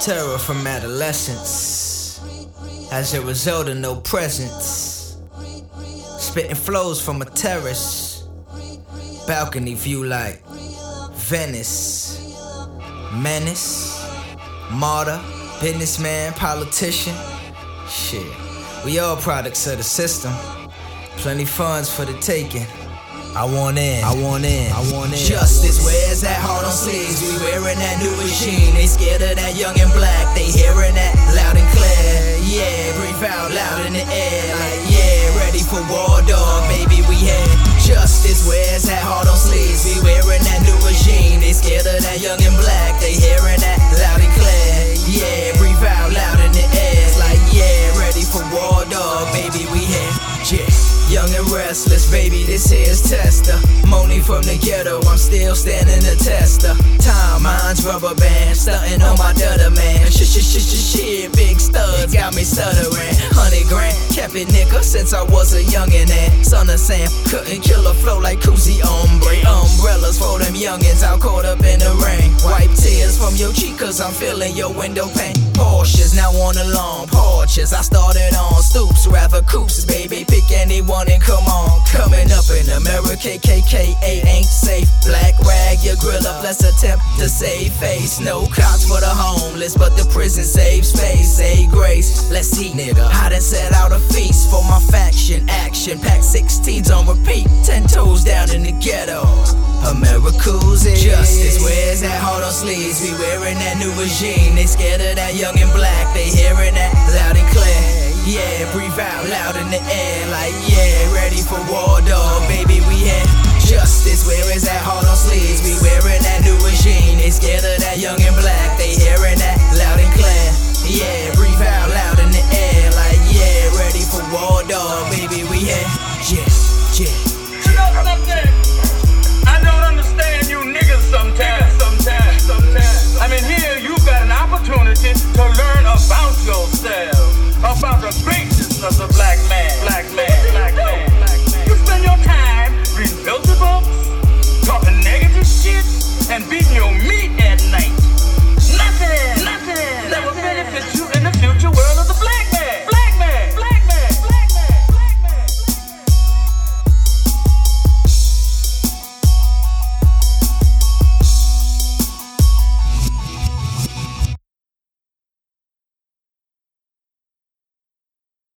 terror from adolescence. As a result of no presence, spitting flows from a terrace, balcony view like Venice. Menace, martyr, businessman, politician. Shit, we all products of the system. Plenty funds for the taking. I want in, I want in, I want in. Justice, where's that heart on sleeves? We wearing that new regime. They scared of that young and black. They hearing that loud and clear. Yeah, breathe out loud in the air. Like, yeah, ready for war, dog. Baby, we had justice. Where's that heart on sleeves? We wearing that new regime. They scared of that young and black. They hearing that loud and clear. Yeah, breathe out loud in the air. Like, yeah, ready for war, dog. Baby, we had yeah. Young and restless, baby, this here's Tester. Money from the ghetto, I'm still standing a tester. Time, minds, rubber bands, stunting on my dudder, man. Shit, big studs got me stuttering. 100 grand, kept it nigga since I was a youngin' and son of Sam. Couldn't kill a flow like Koozie Ombre. Umbrellas for them youngins, I'm caught up in the rain. Wipe tears from your cheek, cause I'm feeling your window pane. Porsches, now on the lawn, porches. I started on stoops, rather coupes, baby, pick anyone. And come on, coming up in America, KKA ain't safe. Black rag, your grill up, let's attempt to save face. No cops for the homeless, but the prison saves face. Save grace, let's eat, nigga. I done set out a feast for my faction. Action, pack 16s on repeat. 10 toes down in the ghetto. America's justice, where's that heart on sleeves? We wearing that new regime. They scared of that young and black. They hearing that loud and clear. Yeah, breathe out loud in the air. Like, yeah, ready for war, dog. Baby, we had justice. Where is that heart on sleeves? We wearing that new regime. They scared of that young and black. They hearing that loud and clear. Yeah, breathe out.